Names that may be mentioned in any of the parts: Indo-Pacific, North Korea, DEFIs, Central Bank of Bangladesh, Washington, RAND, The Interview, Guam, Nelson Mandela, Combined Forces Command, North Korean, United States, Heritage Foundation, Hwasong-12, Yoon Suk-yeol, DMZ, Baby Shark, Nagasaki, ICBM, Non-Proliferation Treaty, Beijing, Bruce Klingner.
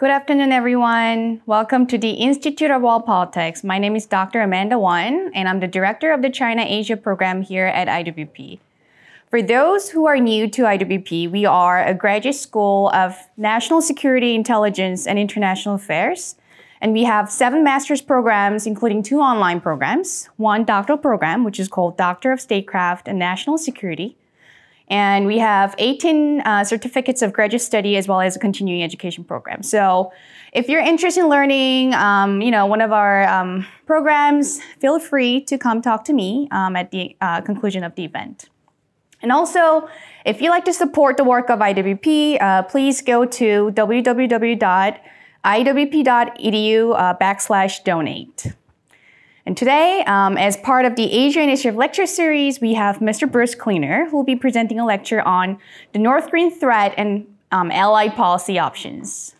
Good afternoon, everyone. Welcome to the Institute of World Politics. My name is Dr. Amanda Wan, and I'm the director of the China Asia program here at IWP. For those who are new to IWP, we are a graduate school of national security, intelligence, and international affairs. And we have 7 master's programs, including 2 online programs, 1 doctoral program, which is called Doctor of Statecraft and National Security. And we have 18 certificates of graduate study as well as a continuing education program. So if you're interested in learning one of our programs, feel free to come talk to me at the conclusion of the event. And also, if you'd like to support the work of IWP, please go to www.iwp.edu/donate. And today, as part of the Asia Initiative Lecture Series, we have Mr. Bruce Klingner, who will be presenting a lecture on the North Korean threat and allied policy options.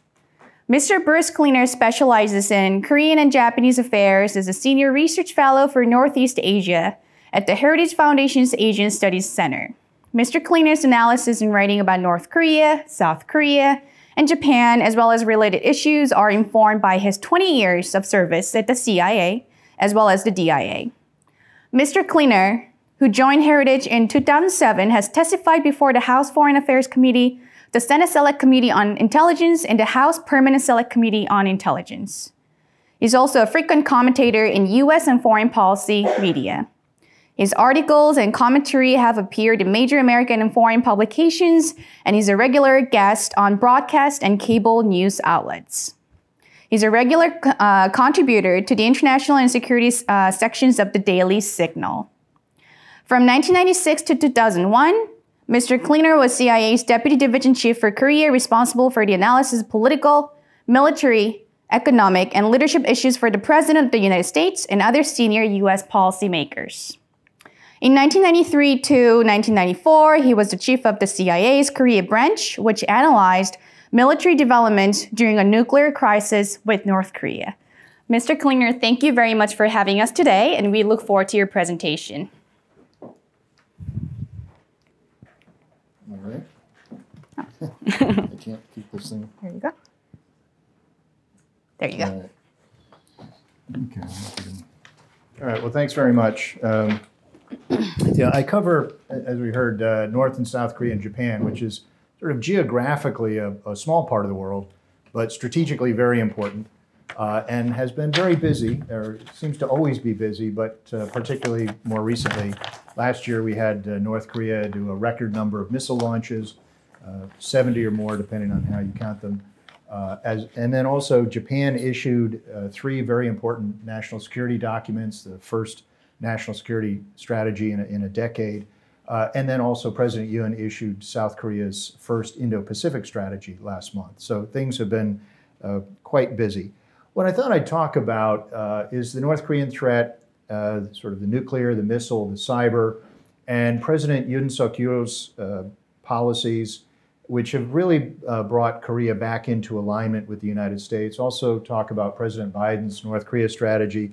Mr. Bruce Klingner specializes in Korean and Japanese affairs as a senior research fellow for Northeast Asia at the Heritage Foundation's Asian Studies Center. Mr. Klingner's analysis and writing about North Korea, South Korea, and Japan, as well as related issues, are informed by his 20 years of service at the CIA, as well as the DIA. Mr. Klingner, who joined Heritage in 2007, has testified before the House Foreign Affairs Committee, the Senate Select Committee on Intelligence, and the House Permanent Select Committee on Intelligence. He's also a frequent commentator in US and foreign policy media. His articles and commentary have appeared in major American and foreign publications, and he's a regular guest on broadcast and cable news outlets. He's a regular contributor to the international and security sections of the Daily Signal. From 1996 to 2001, Mr. Klingner was CIA's Deputy Division Chief for Korea, responsible for the analysis of political, military, economic, and leadership issues for the President of the United States and other senior U.S. policymakers. In 1993 to 1994, he was the chief of the CIA's Korea branch, which analyzed military development during a nuclear crisis with North Korea. Mr. Klingner, thank you very much for having us today, and we look forward to your presentation. All right. Oh. I can't keep this thing. There you go. There you go. All right. Okay. All right, well, thanks very much. Yeah, I cover, as we heard, North and South Korea and Japan, which is sort of geographically a small part of the world, but strategically very important, and has been very busy, or seems to always be busy, but particularly more recently. Last year we had North Korea do a record number of missile launches, 70 or more depending on how you count them. And then also Japan issued 3 very important national security documents, the first national security strategy in a decade. And then also President Yoon issued South Korea's first Indo-Pacific strategy last month. So things have been quite busy. What I thought I'd talk about is the North Korean threat, sort of the nuclear, the missile, the cyber, and President Yoon Suk-yeol's policies, which have really brought Korea back into alignment with the United States. Also talk about President Biden's North Korea strategy,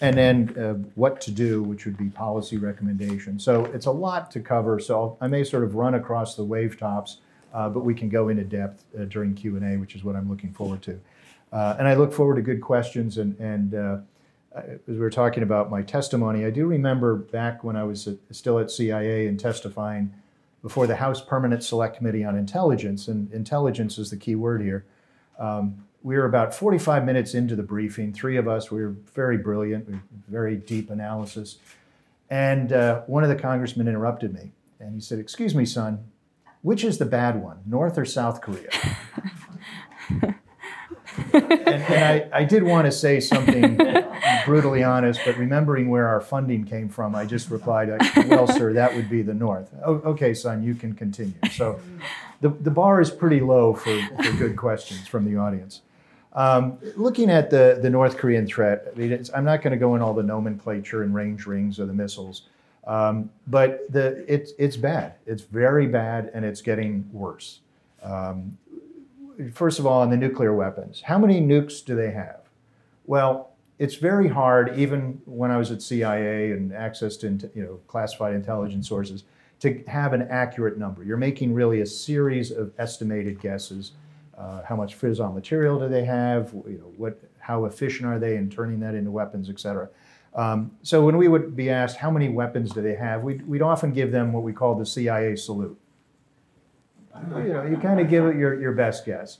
and then what to do, which would be policy recommendations. So it's a lot to cover, so I may sort of run across the wave tops, but we can go into depth during Q&A, which is what I'm looking forward to. And I look forward to good questions, and as we were talking about my testimony, I do remember back when I was still at CIA and testifying before the House Permanent Select Committee on Intelligence, and intelligence is the key word here. We were about 45 minutes into the briefing, 3 of us. We were very brilliant, very deep analysis. And one of the congressmen interrupted me, and he said, "Excuse me, son, which is the bad one, North or South Korea?" and I did want to say something brutally honest, but remembering where our funding came from, I just replied, "Well, sir, that would be the North." "Oh, okay, son, you can continue." So the bar is pretty low for good questions from the audience. Looking at the North Korean threat, I mean, I'm not going to go in all the nomenclature and range rings of the missiles, but it's bad. It's very bad, and it's getting worse. First of all, on the nuclear weapons, how many nukes do they have? Well, it's very hard, even when I was at CIA and access to classified intelligence sources, to have an accurate number. You're making really a series of estimated guesses. how much fissile material do they have, how efficient are they in turning that into weapons, et cetera. So when we would be asked how many weapons do they have, we'd often give them what we call the CIA salute. You kind of give it your best guess.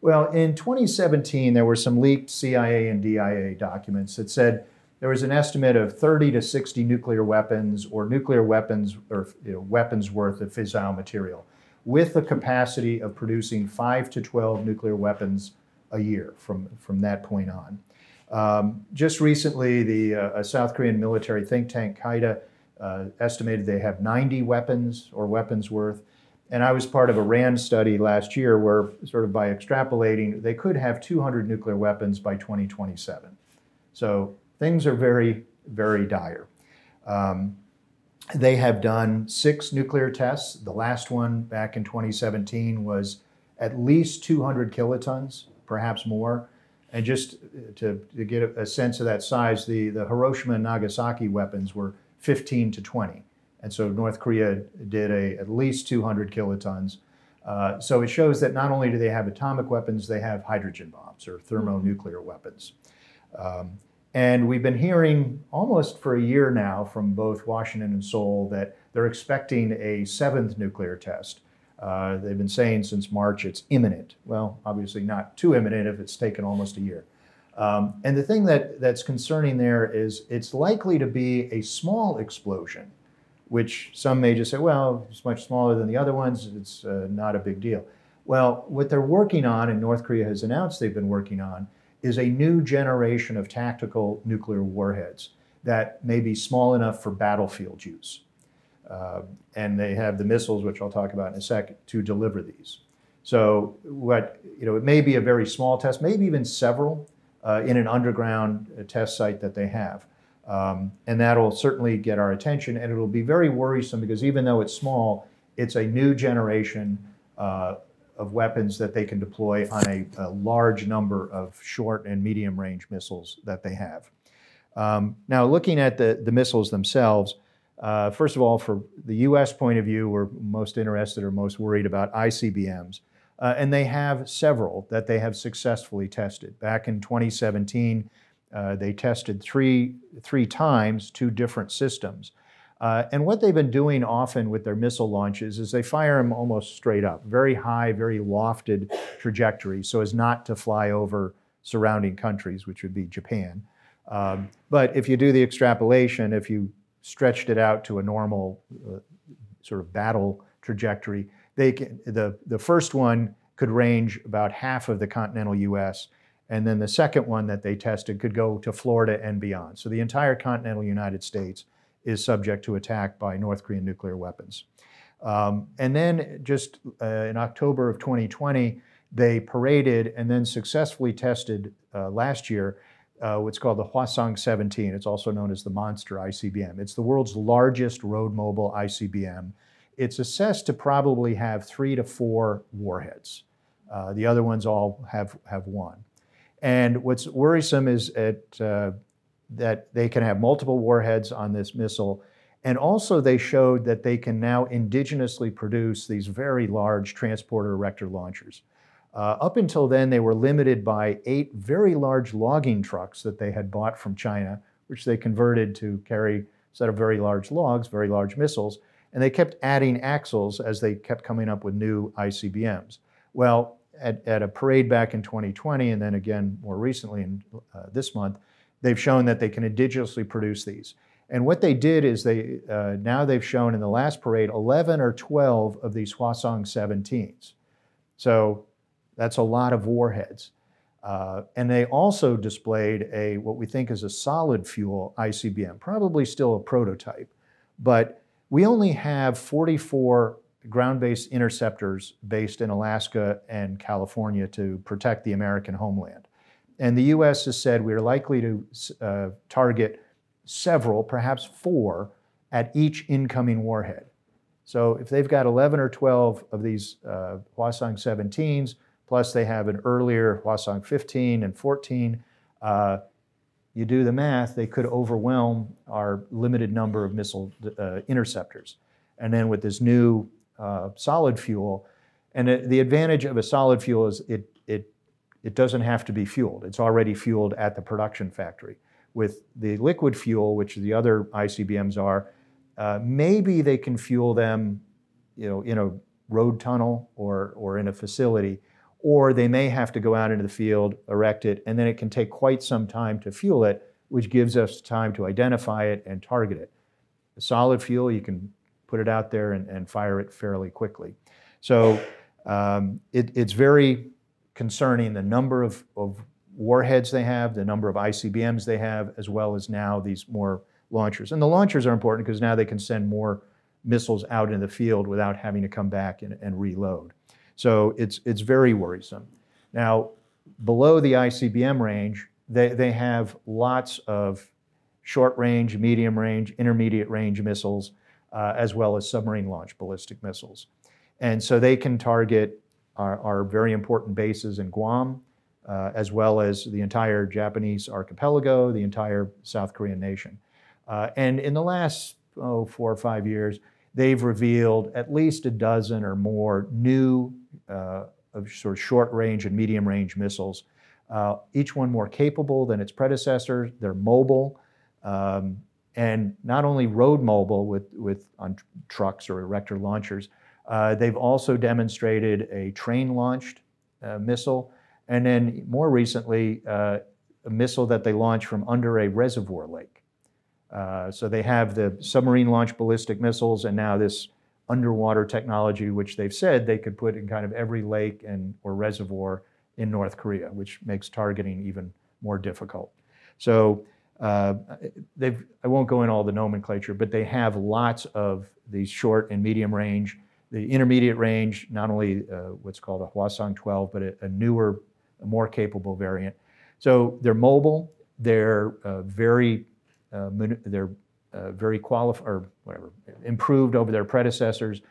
Well, in 2017, there were some leaked CIA and DIA documents that said there was an estimate of 30 to 60 nuclear weapons or weapons worth of fissile material with the capacity of producing 5 to 12 nuclear weapons a year from that point on. Just recently, the South Korean military think tank, Kaida, estimated they have 90 weapons or weapons worth. And I was part of a RAND study last year where, sort of by extrapolating, they could have 200 nuclear weapons by 2027. So things are very, very dire. They have done 6 nuclear tests. The last one back in 2017 was at least 200 kilotons, perhaps more. And just to get a sense of that size, the Hiroshima and Nagasaki weapons were 15 to 20. And so North Korea did at least 200 kilotons. So it shows that not only do they have atomic weapons, they have hydrogen bombs or thermonuclear weapons. And we've been hearing almost for a year now from both Washington and Seoul that they're expecting a 7th nuclear test. They've been saying since March it's imminent. Well, obviously not too imminent if it's taken almost a year. And the thing that's concerning there is it's likely to be a small explosion, which some may just say, well, it's much smaller than the other ones, it's not a big deal. Well, what they're working on, and North Korea has announced they've been working on, is a new generation of tactical nuclear warheads that may be small enough for battlefield use. And they have the missiles, which I'll talk about in a second, to deliver these. So it may be a very small test, maybe even several in an underground test site that they have. And that'll certainly get our attention, and it'll be very worrisome because even though it's small, it's a new generation of weapons that they can deploy on a large number of short and medium range missiles that they have. Now, looking at the missiles themselves, first of all, from the U.S. point of view, we're most interested or most worried about ICBMs, and they have several that they have successfully tested. Back in 2017, they tested three times 2 different systems. And what they've been doing often with their missile launches is they fire them almost straight up, very high, very lofted trajectory, so as not to fly over surrounding countries, which would be Japan. But if you do the extrapolation, if you stretched it out to a normal sort of battle trajectory, the first one could range about half of the continental U.S., and then the second one that they tested could go to Florida and beyond. So the entire continental United States is subject to attack by North Korean nuclear weapons. And then just in October of 2020, they paraded and then successfully tested last year what's called the Hwasong-17. It's also known as the Monster ICBM. It's the world's largest road mobile ICBM. It's assessed to probably have 3 to 4 warheads. The other ones all have 1. And what's worrisome is that they can have multiple warheads on this missile. And also they showed that they can now indigenously produce these very large transporter erector launchers. Up until then, they were limited by 8 very large logging trucks that they had bought from China, which they converted to carry a set of very large logs, very large missiles. And they kept adding axles as they kept coming up with new ICBMs. Well, at a parade back in 2020, and then again more recently in this month, they've shown that they can indigenously produce these. And what they did is now they've shown in the last parade 11 or 12 of these Hwasong-17s. So that's a lot of warheads. And they also displayed what we think is a solid fuel ICBM, probably still a prototype. But we only have 44 ground-based interceptors based in Alaska and California to protect the American homeland. And the U.S. has said we're likely to target several, perhaps 4, at each incoming warhead. So if they've got 11 or 12 of these Hwasong-17s, plus they have an earlier Hwasong-15 and 14, you do the math, they could overwhelm our limited number of missile interceptors. And then with this new solid fuel, And the advantage of a solid fuel is it doesn't have to be fueled. It's already fueled at the production factory. With the liquid fuel, which the other ICBMs are, maybe they can fuel them, you know, in a road tunnel or in a facility, or they may have to go out into the field, erect it, and then it can take quite some time to fuel it, which gives us time to identify it and target it. The solid fuel, you can put it out there and fire it fairly quickly. So it's very concerning, the number of warheads they have, the number of ICBMs they have, as well as now these more launchers. And the launchers are important because now they can send more missiles out in the field without having to come back and reload. So it's very worrisome. Now, below the ICBM range, they have lots of short range, medium range, intermediate range missiles, as well as submarine launched ballistic missiles. And so they can target our very important bases in Guam, as well as the entire Japanese archipelago, the entire South Korean nation. And in the last 4 or 5 years, they've revealed at least a dozen or more new sort of short-range and medium-range missiles, each one more capable than its predecessor. They're mobile, and not only road mobile with on trucks or erector launchers, they've also demonstrated a train-launched missile, and then more recently, a missile that they launched from under a reservoir lake. So they have the submarine-launched ballistic missiles and now this underwater technology, which they've said they could put in kind of every lake and or reservoir in North Korea, which makes targeting even more difficult. So I won't go in all the nomenclature, but they have lots of these short and medium range. The intermediate range, not only what's called a Hwasong-12, but a newer, more capable variant. So they're mobile, they're very qualified, or whatever, improved over their predecessors.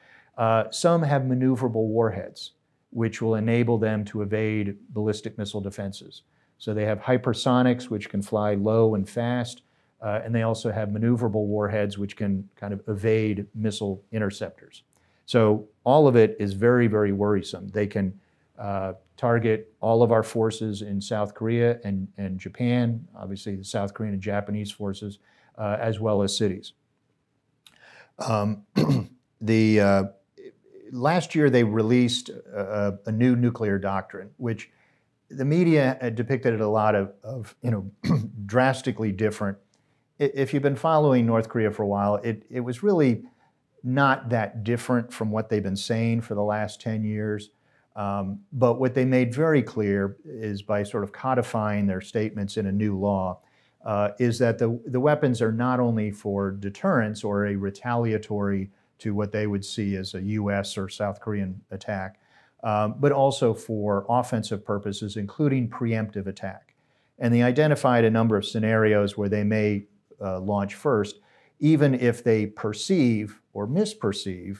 Some have maneuverable warheads, which will enable them to evade ballistic missile defenses. So they have hypersonics, which can fly low and fast, and they also have maneuverable warheads, which can kind of evade missile interceptors. So all of it is very, very worrisome. They can target all of our forces in South Korea and Japan, obviously the South Korean and Japanese forces, as well as cities. Last year they released a new nuclear doctrine, which the media had depicted a lot of you know, drastically different. If you've been following North Korea for a while, it was really not that different from what they've been saying for the last 10 years. But what they made very clear is by sort of codifying their statements in a new law, is that the weapons are not only for deterrence or a retaliatory to what they would see as a US or South Korean attack, but also for offensive purposes, including preemptive attack. And they identified a number of scenarios where they may launch first, even if they perceive or misperceive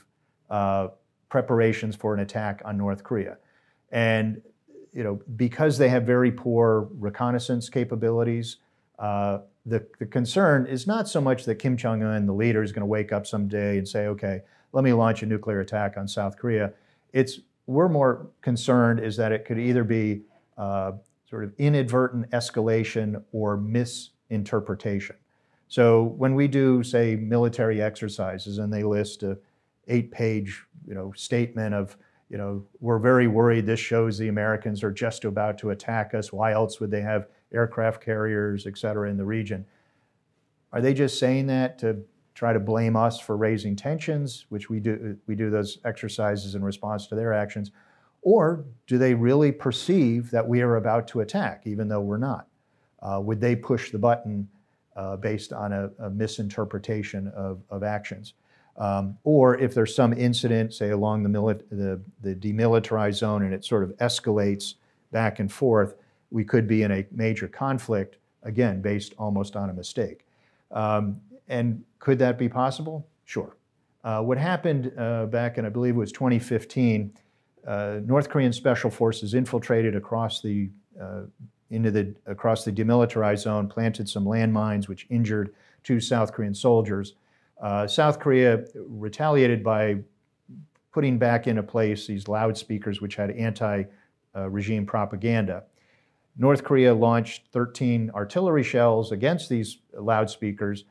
preparations for an attack on North Korea. And you know, because they have very poor reconnaissance capabilities, the concern is not so much that Kim Jong Un, the leader, is going to wake up someday and say, okay, let me launch a nuclear attack on South Korea. We're more concerned is that it could either be sort of inadvertent escalation or misinterpretation. So when we do, say, military exercises, and they list a 8-page, you know, statement of, you know, we're very worried. This shows the Americans are just about to attack us. Why else would they have aircraft carriers, et cetera, in the region? Are they just saying that to try to blame us for raising tensions, which we do? We do those exercises in response to their actions, or do they really perceive that we are about to attack, even though we're not? Would they push the button? Based on a misinterpretation of actions. Or if there's some incident, say along the demilitarized zone, and it sort of escalates back and forth, we could be in a major conflict, again, based almost on a mistake. And could that be possible? Sure. What happened back in, I believe it was 2015, North Korean special forces infiltrated across the demilitarized zone, planted some landmines which injured 2 South Korean soldiers. South Korea retaliated by putting back into place these loudspeakers which had anti-regime propaganda. North Korea launched 13 artillery shells against these loudspeakers,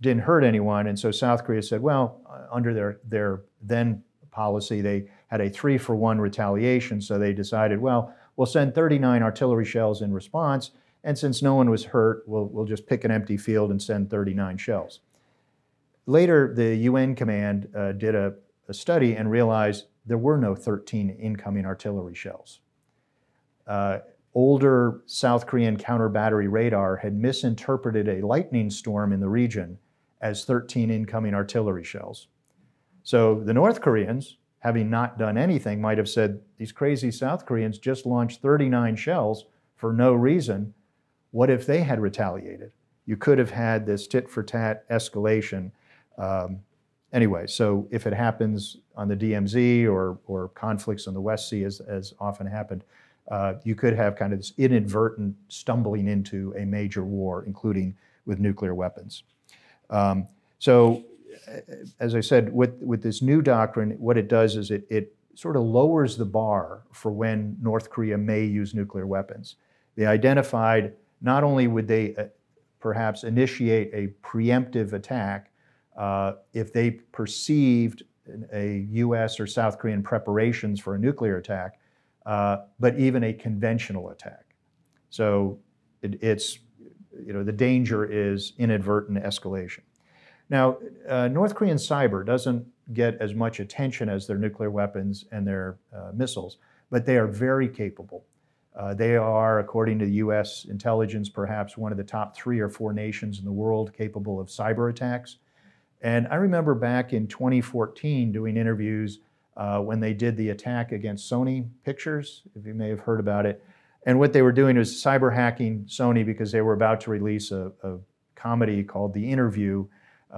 didn't hurt anyone, and so South Korea said, well, under their then policy, they had a 3-for-1 retaliation, so they decided, well, we'll send 39 artillery shells in response, and since no one was hurt, we'll just pick an empty field and send 39 shells. Later, the UN command did a study and realized there were no 13 incoming artillery shells. Older South Korean counter-battery radar had misinterpreted a lightning storm in the region as 13 incoming artillery shells. So the North Koreans, having not done anything, might have said, these crazy South Koreans just launched 39 shells for no reason. What if they had retaliated? You could have had this tit-for-tat escalation. Anyway, so if it happens on the DMZ or conflicts on the West Sea, as often happened, you could have kind of this inadvertent stumbling into a major war, including with nuclear weapons. So, as I said, with this new doctrine, what it does is it sort of lowers the bar for when North Korea may use nuclear weapons. They identified not only would they perhaps initiate a preemptive attack if they perceived a U.S. or South Korean preparations for a nuclear attack, but even a conventional attack. So it's, you know, the danger is inadvertent escalation. Now, North Korean cyber doesn't get as much attention as their nuclear weapons and their missiles, but they are very capable. They are, according to U.S. intelligence, perhaps one of the top 3 or 4 nations in the world capable of cyber attacks. And I remember back in 2014 doing interviews when they did the attack against Sony Pictures, if you may have heard about it. And what they were doing was cyber hacking Sony because they were about to release a comedy called The Interview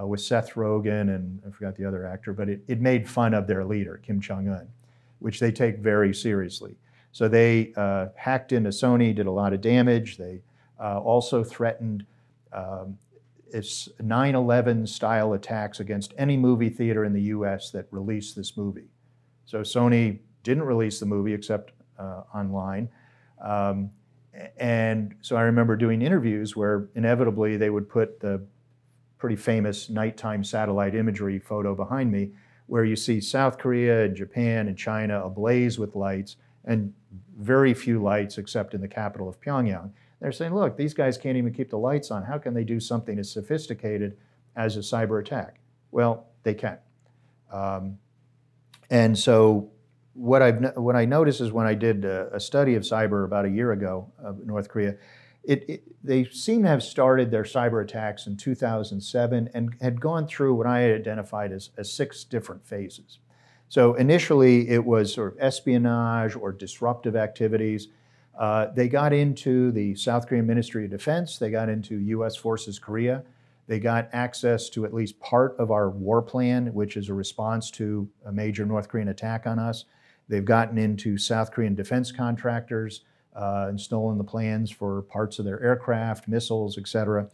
with Seth Rogen and I forgot the other actor, but it made fun of their leader, Kim Jong Un, which they take very seriously. So they hacked into Sony, did a lot of damage. They also threatened 9/11 style attacks against any movie theater in the US that released this movie. So Sony didn't release the movie except online. And so I remember doing interviews where inevitably they would put the pretty famous nighttime satellite imagery photo behind me, where you see South Korea and Japan and China ablaze with lights and very few lights except in the capital of Pyongyang. They're saying, look, these guys can't even keep the lights on. How can they do something as sophisticated as a cyber attack? Well, they can. And so what I noticed is when I did a study of cyber about a year ago of North Korea, they seem to have started their cyber attacks in 2007 and had gone through what I had identified as 6 different phases. So initially it was sort of espionage or disruptive activities. They got into the South Korean Ministry of Defense. They got into U.S. Forces Korea. They got access to at least part of our war plan, which is a response to a major North Korean attack on us. They've gotten into South Korean defense contractors and stolen the plans for parts of their aircraft, missiles, et cetera.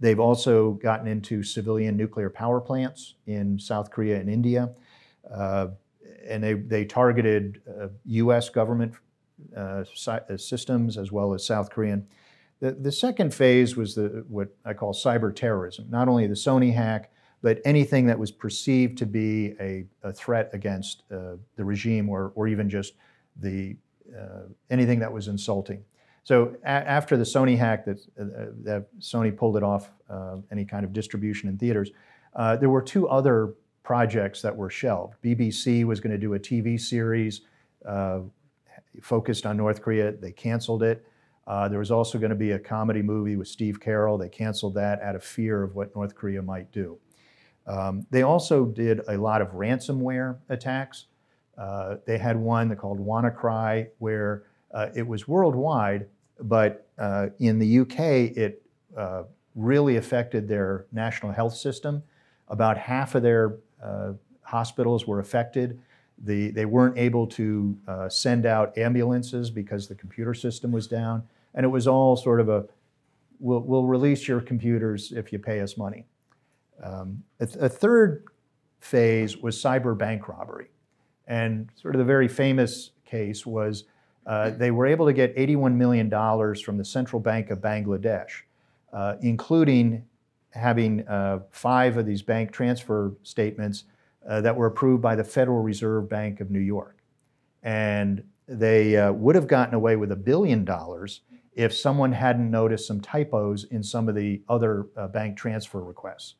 They've also gotten into civilian nuclear power plants in South Korea and India. And they targeted U.S. government systems as well as South Korean. The second phase was what I call cyber terrorism, not only the Sony hack, but anything that was perceived to be a threat against the regime or even just anything that was insulting. So after the Sony hack that Sony pulled it off any kind of distribution in theaters, there were 2 other projects that were shelved. BBC was going to do a TV series focused on North Korea. They canceled it. There was also going to be a comedy movie with Steve Carell. They canceled that out of fear of what North Korea might do. They also did a lot of ransomware attacks. They had one called WannaCry, where it was worldwide, but in the UK, it really affected their national health system. About half of their hospitals were affected. They weren't able to send out ambulances because the computer system was down. And it was all sort of we'll release your computers if you pay us money. A third phase was cyber bank robbery. And sort of the very famous case was they were able to get $81 million from the Central Bank of Bangladesh, including having 5 of these bank transfer statements that were approved by the Federal Reserve Bank of New York. And they would have gotten away with $1 billion if someone hadn't noticed some typos in some of the other bank transfer requests.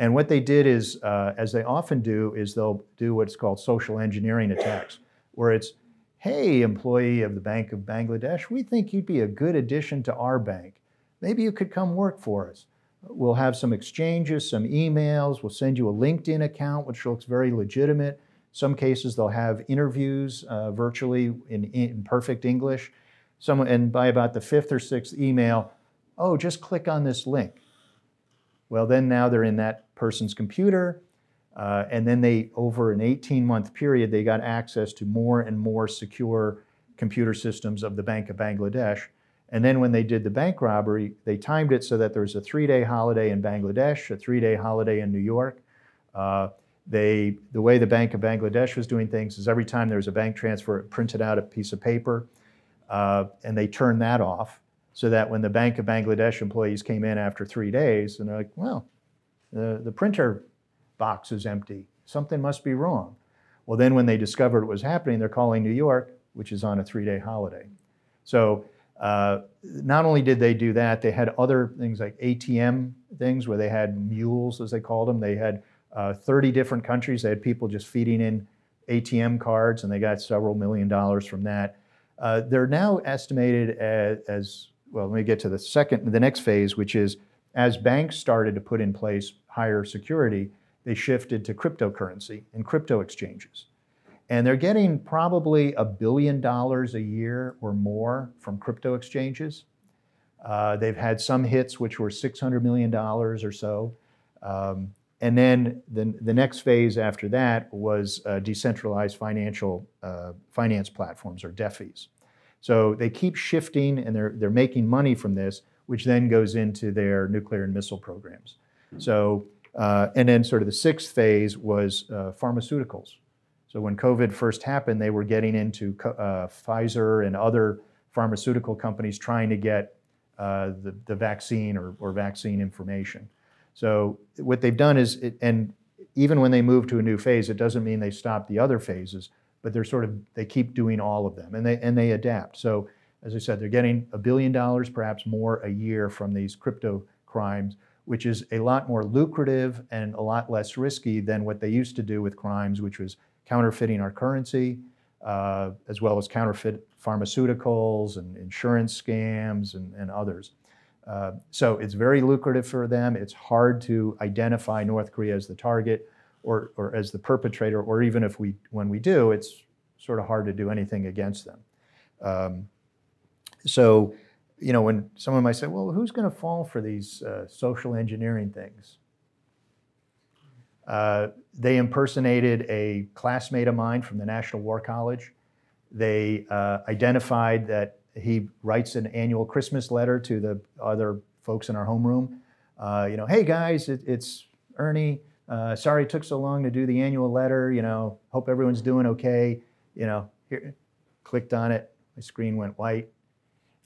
And what they did is, as they often do, is they'll do what's called social engineering attacks, where it's, hey, employee of the Bank of Bangladesh, we think you'd be a good addition to our bank. Maybe you could come work for us. We'll have some exchanges, some emails. We'll send you a LinkedIn account, which looks very legitimate. In some cases, they'll have interviews virtually in perfect English. And by about the 5th or 6th email, oh, just click on this link. Well, then now they're in that person's computer. And then they, over an 18-month period, they got access to more and more secure computer systems of the Bank of Bangladesh. And then when they did the bank robbery, they timed it so that there was a 3-day holiday in Bangladesh, a 3-day holiday in New York. The way the Bank of Bangladesh was doing things is every time there was a bank transfer, it printed out a piece of paper, and they turned that off so that when the Bank of Bangladesh employees came in after 3 days, and they're like, well, the printer box is empty. Something must be wrong. Well, then when they discovered what was happening, they're calling New York, which is on a 3-day holiday. So not only did they do that, they had other things like ATM things where they had mules, as they called them. They had 30 different countries. They had people just feeding in ATM cards, and they got several $1 million from that. They're now estimated as well, let me get to the next phase, which is as banks started to put in place higher security, they shifted to cryptocurrency and crypto exchanges. And they're getting probably $1 billion a year or more from crypto exchanges. They've had some hits, which were $600 million or so. And then the next phase after that was decentralized finance platforms, or DeFis. So they keep shifting, and they're making money from this, which then goes into their nuclear and missile programs. So, and then sort of the 6th phase was pharmaceuticals. So when COVID first happened, they were getting into Pfizer and other pharmaceutical companies trying to get the vaccine or vaccine information. So what they've done is, and even when they move to a new phase, it doesn't mean they stop the other phases, but they're sort of, they keep doing all of them, and they adapt. So as I said, they're getting $1 billion, perhaps more a year from these crypto crimes, which is a lot more lucrative and a lot less risky than what they used to do with crimes, which was counterfeiting our currency, as well as counterfeit pharmaceuticals and insurance scams and others. So it's very lucrative for them. It's hard to identify North Korea as the target or as the perpetrator, or even if when we do, it's sort of hard to do anything against them. So, you know, when someone might say, well, who's going to fall for these social engineering things? They impersonated a classmate of mine from the National War College. They identified that he writes an annual Christmas letter to the other folks in our homeroom. You know, hey guys, it's Ernie. Sorry it took so long to do the annual letter. You know, hope everyone's doing okay. You know, here, clicked on it. My screen went white,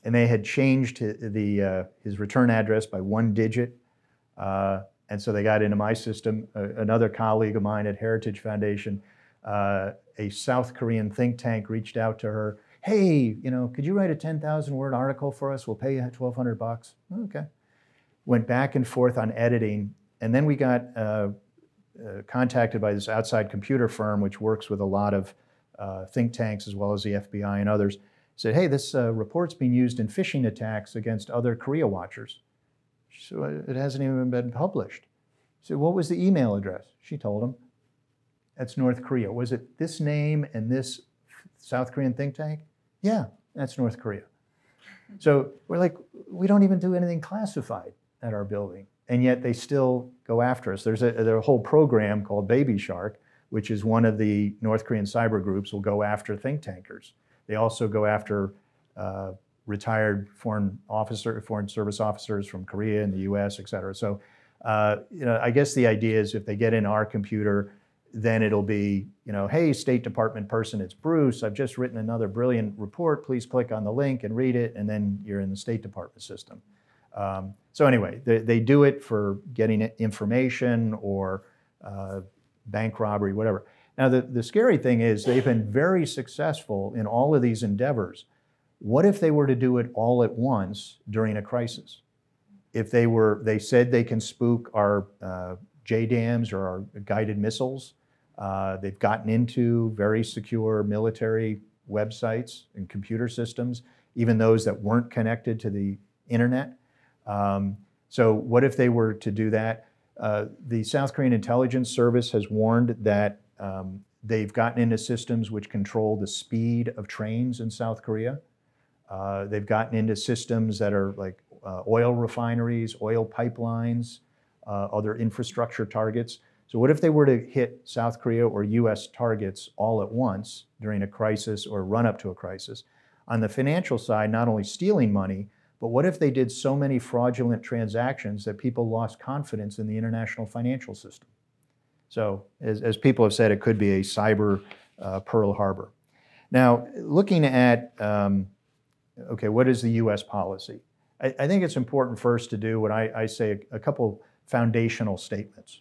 and they had changed his return address by 1 digit. And so they got into my system. Another colleague of mine at Heritage Foundation, a South Korean think tank, reached out to her. Hey, you know, could you write a 10,000-word article for us? We'll pay you $1,200 bucks. Okay. Went back and forth on editing, and then we got contacted by this outside computer firm, which works with a lot of think tanks as well as the FBI and others. Said, hey, this report's being used in phishing attacks against other Korea watchers. So it hasn't even been published. So what was the email address? She told him. That's North Korea. Was it this name and this South Korean think tank? Yeah, that's North Korea. So we're like, we don't even do anything classified at our building, and yet they still go after us. There's a whole program called Baby Shark, which is one of the North Korean cyber groups will go after think tankers. They also go after retired foreign service officers from Korea and the U.S., et cetera. So, you know, I guess the idea is if they get in our computer, then it'll be, you know, hey, State Department person, it's Bruce. I've just written another brilliant report. Please click on the link and read it. And then you're in the State Department system. So anyway, they do it for getting information or bank robbery, whatever. Now, the scary thing is they've been very successful in all of these endeavors. What if they were to do it all at once during a crisis? If they were, they said they can spook our JDAMs or our guided missiles. They've gotten into very secure military websites and computer systems, even those that weren't connected to the internet. So what if they were to do that? The South Korean intelligence service has warned that they've gotten into systems which control the speed of trains in South Korea. They've gotten into systems that are like oil refineries, oil pipelines, other infrastructure targets. So what if they were to hit South Korea or US targets all at once during a crisis or run up to a crisis? On the financial side, not only stealing money, but what if they did so many fraudulent transactions that people lost confidence in the international financial system? So as people have said, it could be a cyber Pearl Harbor. Now, looking at, okay, what is the US policy? I think it's important first to do what I say, a couple foundational statements.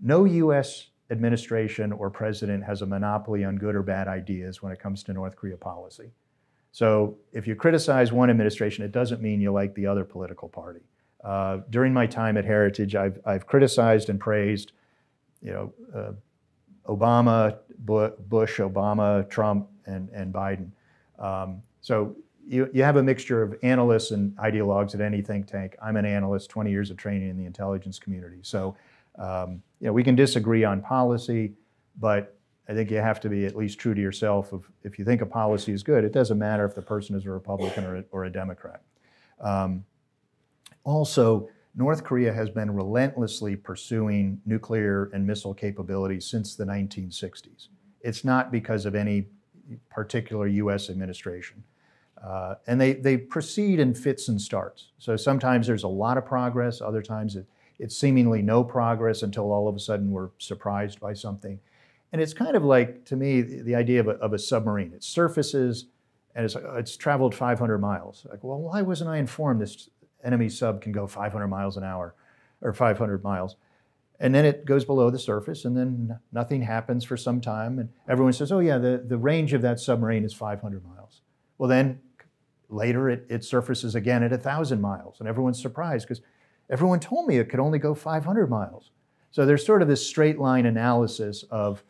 No US administration or president has a monopoly on good or bad ideas when it comes to North Korea policy. So if you criticize one administration, it doesn't mean you like the other political party. During my time at Heritage, I've criticized and praised, you know, Obama, Bush, Obama, Trump, and Biden. So you have a mixture of analysts and ideologues at any think tank. I'm an analyst, 20 years of training in the intelligence community. So you know, we can disagree on policy, but I think you have to be at least true to yourself. If you think a policy is good, it doesn't matter if the person is a Republican or a Democrat. Also, North Korea has been relentlessly pursuing nuclear and missile capabilities since the 1960s. It's not because of any particular U.S. administration. And they proceed in fits and starts. So sometimes there's a lot of progress, other times it's seemingly no progress until all of a sudden we're surprised by something. And it's kind of like, to me, the idea of a submarine. It surfaces and it's traveled 500 miles. Like, well, why wasn't I informed this enemy sub can go 500 miles an hour or 500 miles? And then it goes below the surface and then nothing happens for some time. And everyone says, oh yeah, the range of that submarine is 500 miles. Well, then later it surfaces again at 1,000 miles. And everyone's surprised because everyone told me it could only go 500 miles. So there's sort of this straight line analysis of,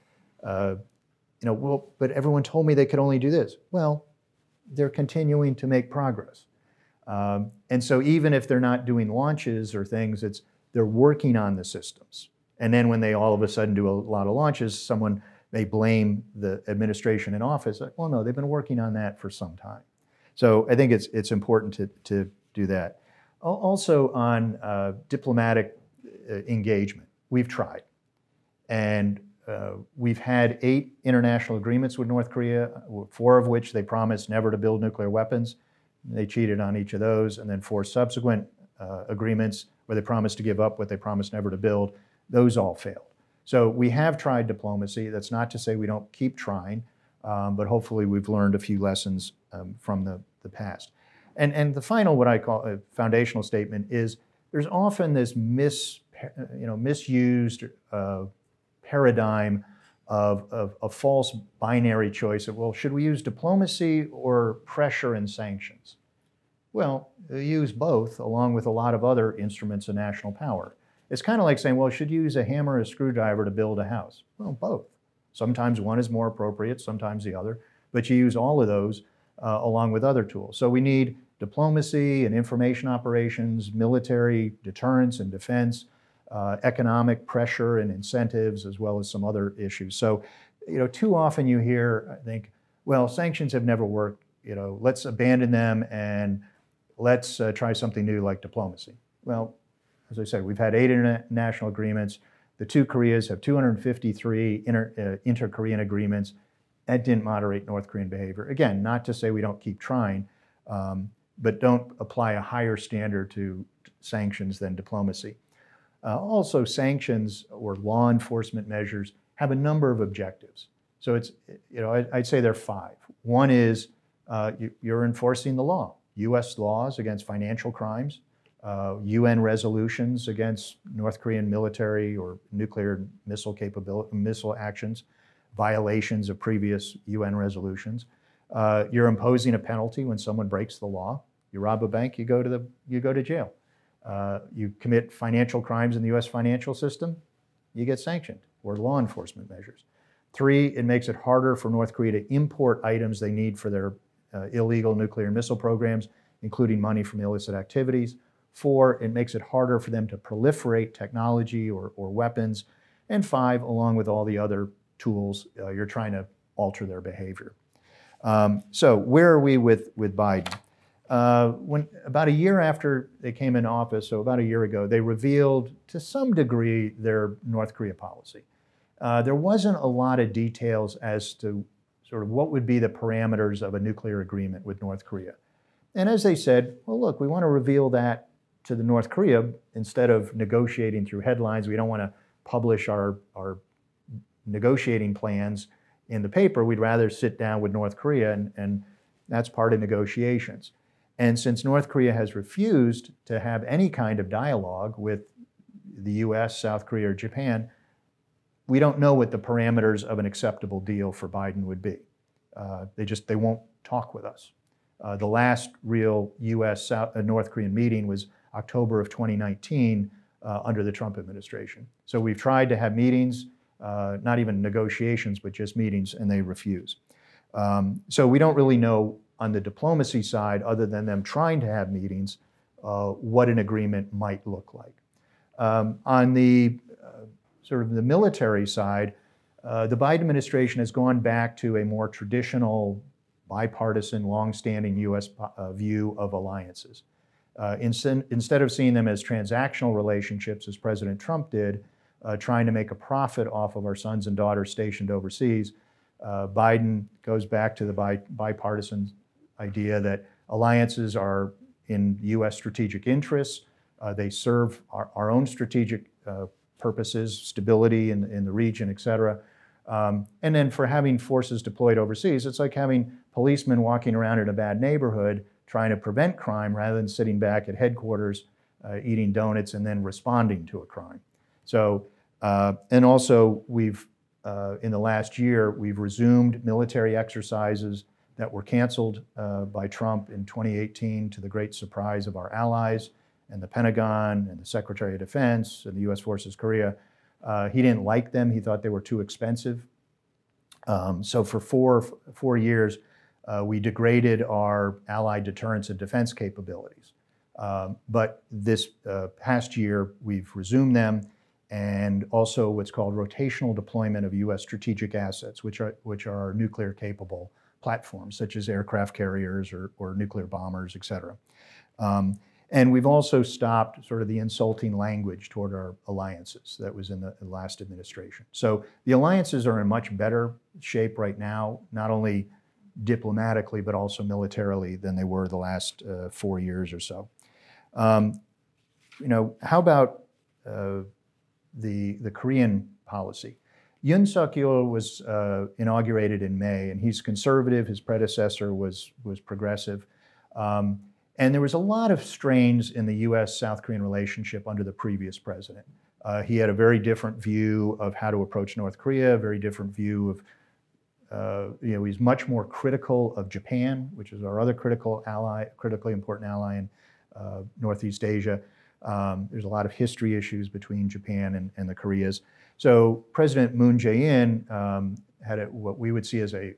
you know, well, but everyone told me they could only do this. Well, they're continuing to make progress. And so even if they're not doing launches or things, they're working on the systems. And then when they all of a sudden do a lot of launches, someone may blame the administration in office. Like, well, no, they've been working on that for some time. So I think it's important to do that. Also on diplomatic engagement, we've tried. And we've had 8 international agreements with North Korea, 4 of which they promised never to build nuclear weapons. They cheated on each of those. And then 4 subsequent agreements where they promised to give up what they promised never to build. Those all failed. So we have tried diplomacy. That's not to say we don't keep trying, but hopefully we've learned a few lessons from the past. And the final, what I call a foundational statement, is there's often this misused paradigm of a false binary choice of, well, should we use diplomacy or pressure and sanctions? Well, you use both along with a lot of other instruments of national power. It's kind of like saying, well, should you use a hammer or a screwdriver to build a house? Well, both. Sometimes one is more appropriate, sometimes the other, but you use all of those along with other tools. So we need diplomacy and information operations, military deterrence and defense, economic pressure and incentives, as well as some other issues. So, you know, too often you hear, I think, well, sanctions have never worked, you know, let's abandon them and let's try something new like diplomacy. Well, as I said, we've had 8 international agreements. The two Koreas have 253 inter-Korean agreements. That didn't moderate North Korean behavior. Again, not to say we don't keep trying, but don't apply a higher standard to sanctions than diplomacy. Also, sanctions or law enforcement measures have a number of objectives. So it's, you know, I'd say there are five. One is you're enforcing the law, U.S. laws against financial crimes, UN resolutions against North Korean military or nuclear missile capability, missile actions, violations of previous UN resolutions. You're imposing a penalty when someone breaks the law. You rob a bank, you go to jail. You commit financial crimes in the U.S. financial system, you get sanctioned, or law enforcement measures. Three, it makes it harder for North Korea to import items they need for their illegal nuclear missile programs, including money from illicit activities. Four, it makes it harder for them to proliferate technology or weapons. And five, along with all the other tools, you're trying to alter their behavior. So where are we with Biden? About a year after they came in office, so about a year ago, they revealed to some degree their North Korea policy. There wasn't a lot of details as to sort of what would be the parameters of a nuclear agreement with North Korea. And as they said, well, look, we want to reveal that to the North Korea instead of negotiating through headlines. We don't want to publish our negotiating plans in the paper. We'd rather sit down with North Korea, and that's part of negotiations. And since North Korea has refused to have any kind of dialogue with the US, South Korea, or Japan, we don't know what the parameters of an acceptable deal for Biden would be. They won't talk with us. The last real US, North Korean meeting was October of 2019 under the Trump administration. So we've tried to have meetings, not even negotiations, but just meetings, and they refuse. So we don't really know on the diplomacy side, other than them trying to have meetings, what an agreement might look like. On the sort of the military side, the Biden administration has gone back to a more traditional, bipartisan, longstanding U.S. View of alliances. Instead of seeing them as transactional relationships, as President Trump did, trying to make a profit off of our sons and daughters stationed overseas, Biden goes back to the bipartisan idea that alliances are in U.S. strategic interests. They serve our own strategic purposes, stability in the region, et cetera. And then for having forces deployed overseas, it's like having policemen walking around in a bad neighborhood trying to prevent crime rather than sitting back at headquarters eating donuts and then responding to a crime. So, and also we've, in the last year, we've resumed military exercises that were canceled by Trump in 2018 to the great surprise of our allies and the Pentagon and the Secretary of Defense and the U.S. Forces Korea. He didn't like them. He thought they were too expensive. So for four years, we degraded our allied deterrence and defense capabilities. But this past year, we've resumed them, and also what's called rotational deployment of U.S. strategic assets, which are nuclear capable platforms, such as aircraft carriers or nuclear bombers, et cetera. And we've also stopped sort of the insulting language toward our alliances that was in the last administration. So the alliances are in much better shape right now, not only diplomatically, but also militarily than they were the last 4 years or so. You know, how about the Korean policy? Yoon Suk-yeol was inaugurated in May, and he's conservative. His predecessor was progressive. And there was a lot of strains in the U.S.-South Korean relationship under the previous president. He had a very different view of how to approach North Korea, a very different view of, you know, he's much more critical of Japan, which is our other critically important ally in Northeast Asia. There's a lot of history issues between Japan and the Koreas. So President Moon Jae-in had what we would see as a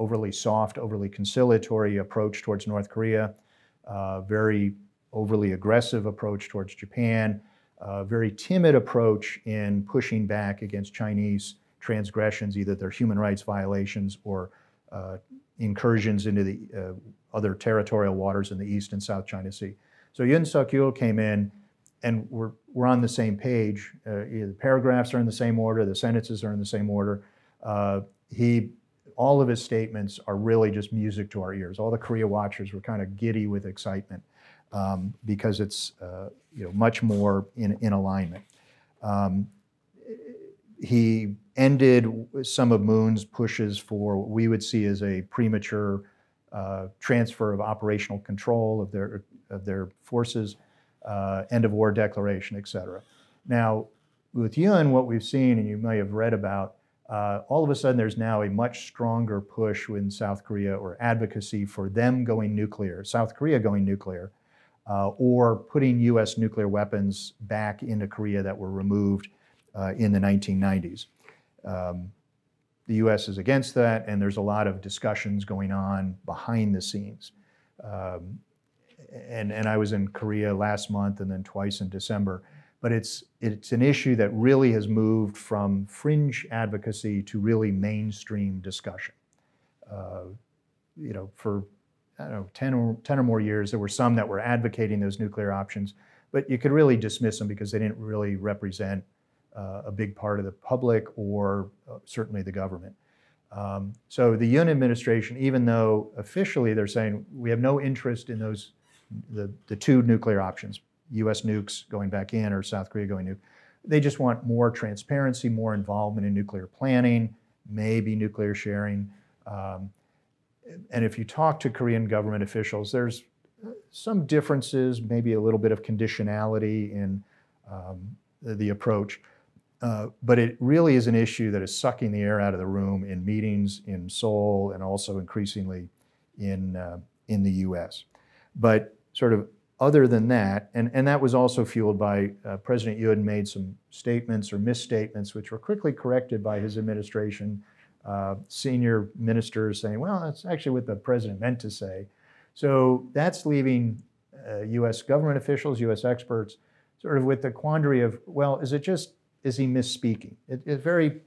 overly soft, overly conciliatory approach towards North Korea. Very overly aggressive approach towards Japan, very timid approach in pushing back against Chinese transgressions, either their human rights violations or incursions into the other territorial waters in the East and South China Sea. So Yoon Suk-yeol came in, and we're on the same page. The paragraphs are in the same order, the sentences are in the same order. All of his statements are really just music to our ears. All the Korea watchers were kind of giddy with excitement because it's you know, much more in alignment. He ended some of Moon's pushes for what we would see as a premature transfer of operational control of their forces, end-of-war declaration, et cetera. Now, with Yoon, what we've seen, and you may have read about, all of a sudden there's now a much stronger push in South Korea, or advocacy for them going nuclear, South Korea going nuclear, or putting US nuclear weapons back into Korea that were removed in the 1990s. The US is against that, and there's a lot of discussions going on behind the scenes. And I was in Korea last month and then twice in December. But it's an issue that really has moved from fringe advocacy to really mainstream discussion. You know, for, I don't know, 10 or more years, there were some that were advocating those nuclear options, but you could really dismiss them because they didn't really represent a big part of the public or certainly the government. So the Yoon administration, even though officially they're saying we have no interest in those, the two nuclear options, US nukes going back in or South Korea going nuke, they just want more transparency, more involvement in nuclear planning, maybe nuclear sharing. And if you talk to Korean government officials, there's some differences, maybe a little bit of conditionality in the approach. But it really is an issue that is sucking the air out of the room in meetings in Seoul and also increasingly in the US. But sort of other than that, and that was also fueled by President Yoon made some statements or misstatements which were quickly corrected by his administration, senior ministers saying, well, that's actually what the president meant to say. So that's leaving US government officials, US experts, sort of with the quandary of, well, is it just, is he misspeaking? It's very,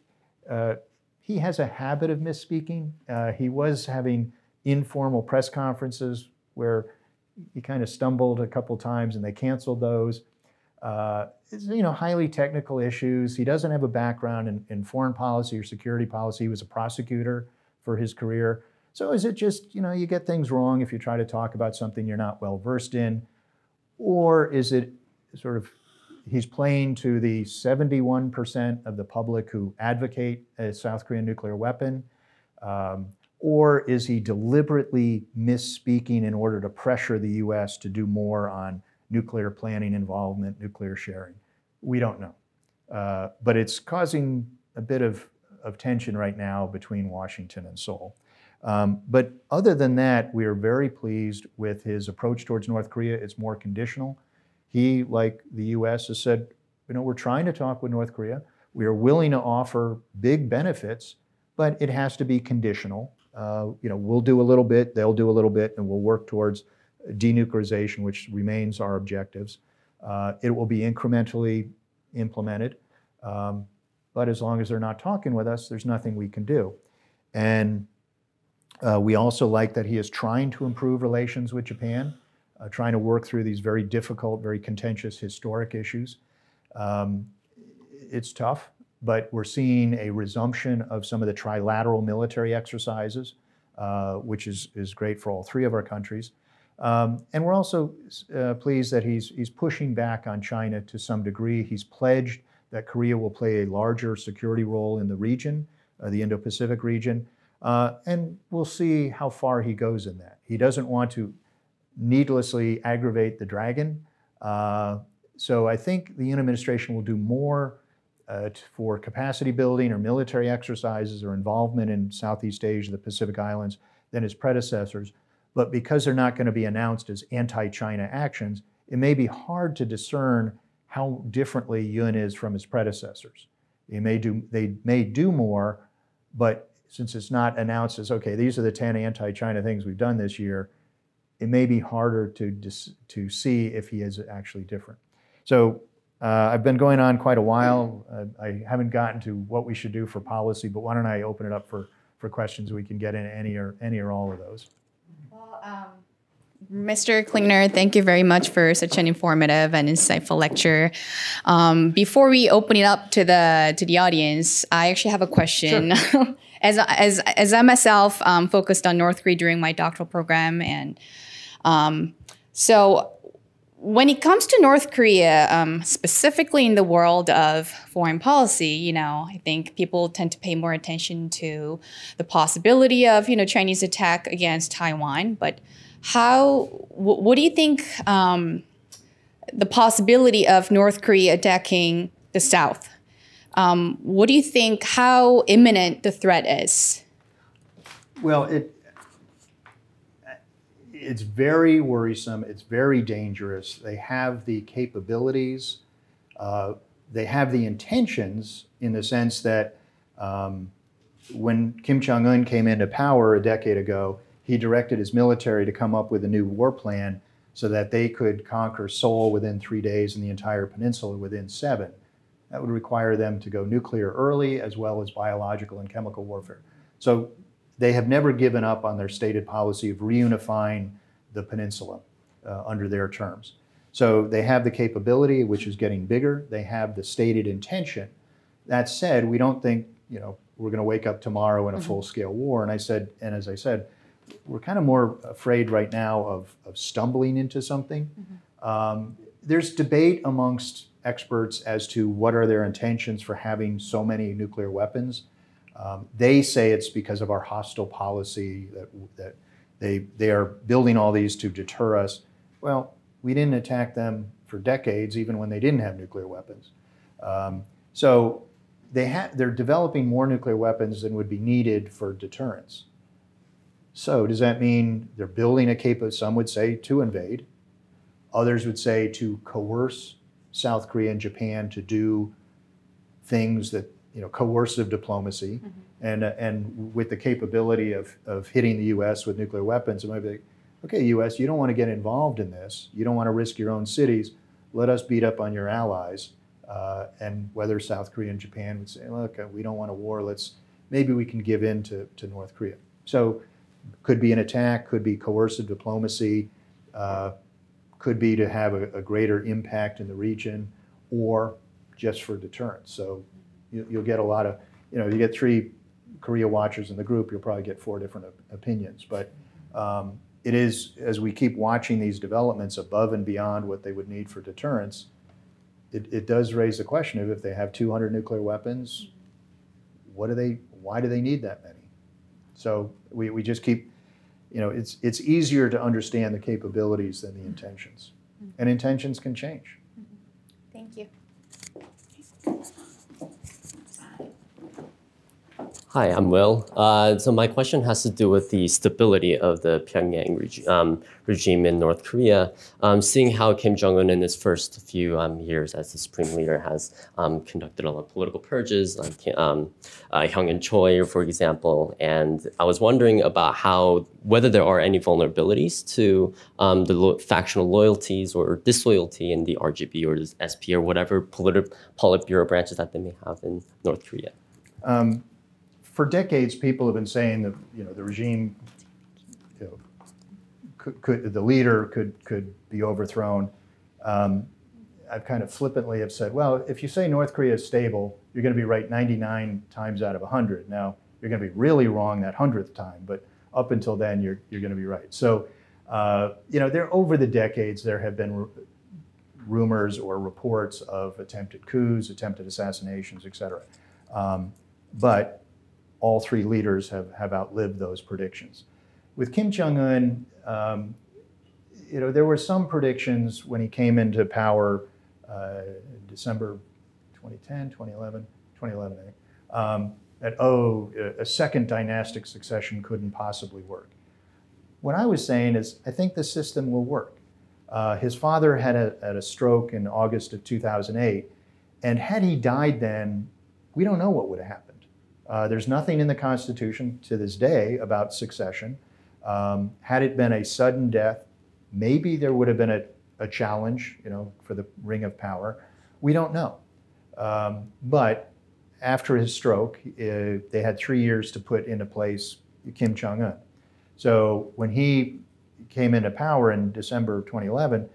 he has a habit of misspeaking. He was having informal press conferences where he kind of stumbled a couple times and they canceled those. It's, you know, highly technical issues. He doesn't have a background in foreign policy or security policy. He was a prosecutor for his career. So is it just, you know, you get things wrong if you try to talk about something you're not well versed in? Or is it sort of he's playing to the 71% of the public who advocate a South Korean nuclear weapon? Or is he deliberately misspeaking in order to pressure the US to do more on nuclear planning involvement, nuclear sharing? We don't know. But it's causing a bit of tension right now between Washington and Seoul. But other than that, we are very pleased with his approach towards North Korea. It's more conditional. He, like the US, has said, you know, we're trying to talk with North Korea. We are willing to offer big benefits, but it has to be conditional. You know, we'll do a little bit, they'll do a little bit, and we'll work towards denuclearization, which remains our objectives. It will be incrementally implemented, but as long as they're not talking with us, there's nothing we can do. And we also like that he is trying to improve relations with Japan, trying to work through these very difficult, very contentious historic issues. It's tough. But we're seeing a resumption of some of the trilateral military exercises, which is great for all three of our countries. And we're also pleased that he's pushing back on China to some degree. He's pledged that Korea will play a larger security role in the region, the Indo-Pacific region, and we'll see how far he goes in that. He doesn't want to needlessly aggravate the dragon. So I think the Yoon administration will do more for capacity building or military exercises or involvement in Southeast Asia, the Pacific Islands, than his predecessors. But because they're not going to be announced as anti-China actions, it may be hard to discern how differently Yoon is from his predecessors. They may do more, but since it's not announced as, okay, these are the 10 anti-China things we've done this year, it may be harder to see if he is actually different. So I've been going on quite a while. I haven't gotten to what we should do for policy, but why don't I open it up for questions? We can get into any or all of those. Well, Mr. Klingner, thank you very much for such an informative and insightful lecture. Before we open it up to the audience, I actually have a question. Sure. As I myself focused on North Korea during my doctoral program, and so When it comes to North Korea, specifically in the world of foreign policy, you know, I think people tend to pay more attention to the possibility of, you know, Chinese attack against Taiwan. But what do you think the possibility of North Korea attacking the South? What do you think, how imminent the threat is? Well, it's very worrisome. It's very dangerous. They have the capabilities. They have the intentions in the sense that when Kim Jong Un came into power a decade ago, he directed his military to come up with a new war plan so that they could conquer Seoul within 3 days and the entire peninsula within 7. That would require them to go nuclear early, as well as biological and chemical warfare. So they have never given up on their stated policy of reunifying the peninsula under their terms. So they have the capability, which is getting bigger. They have the stated intention. That said, we don't think, you know, we're going to wake up tomorrow in a full-scale war. And as I said, we're kind of more afraid right now of stumbling into something. There's debate amongst experts as to what are their intentions for having so many nuclear weapons. They say it's because of our hostile policy, that they are building all these to deter us. Well, we didn't attack them for decades, even when they didn't have nuclear weapons. So they're developing more nuclear weapons than would be needed for deterrence. So does that mean they're building a capability, some would say, to invade? Others would say to coerce South Korea and Japan to do things that, you know, coercive diplomacy, and with the capability of hitting the U.S. with nuclear weapons. It might be like, okay, U.S., you don't want to get involved in this. You don't want to risk your own cities. Let us beat up on your allies. And whether South Korea and Japan would say, look, we don't want a war. Maybe we can give in to North Korea. So could be an attack, could be coercive diplomacy, could be to have a greater impact in the region, or just for deterrence. So you'll get a lot of, you know, you get 3 Korea watchers in the group, you'll probably get 4 different opinions. But it is, as we keep watching these developments above and beyond what they would need for deterrence, it does raise the question of, if they have 200 nuclear weapons, why do they need that many? So we just keep, you know, it's easier to understand the capabilities than the intentions. And intentions can change. Thank you. Hi, I'm Will. So my question has to do with the stability of the Pyongyang regime in North Korea. Seeing how Kim Jong Un in his first few years as the supreme leader has conducted a lot of political purges, like Hyung and Choi, for example. And I was wondering about whether there are any vulnerabilities to the factional loyalties or disloyalty in the RGB or the SP or whatever Politburo branches that they may have in North Korea. For decades, people have been saying that, you know, the regime, you know, the leader could be overthrown. I've kind of flippantly have said, well, if you say North Korea is stable, you're going to be right 99 times out of 100. Now, you're going to be really wrong that 100th time, but up until then, you're going to be right. So, you know, over the decades, there have been rumors or reports of attempted coups, attempted assassinations, etc. But all 3 leaders have outlived those predictions. With Kim Jong-un, you know, there were some predictions when he came into power in December 2010, 2011, I think, that, a second dynastic succession couldn't possibly work. What I was saying is, I think the system will work. His father had a stroke in August of 2008, and had he died then, we don't know what would have happened. There's nothing in the Constitution to this day about succession. Had it been a sudden death, maybe there would have been a challenge, you know, for the ring of power. We don't know. But after his stroke, they had 3 years to put into place Kim Jong-un. So when he came into power in December of 2011,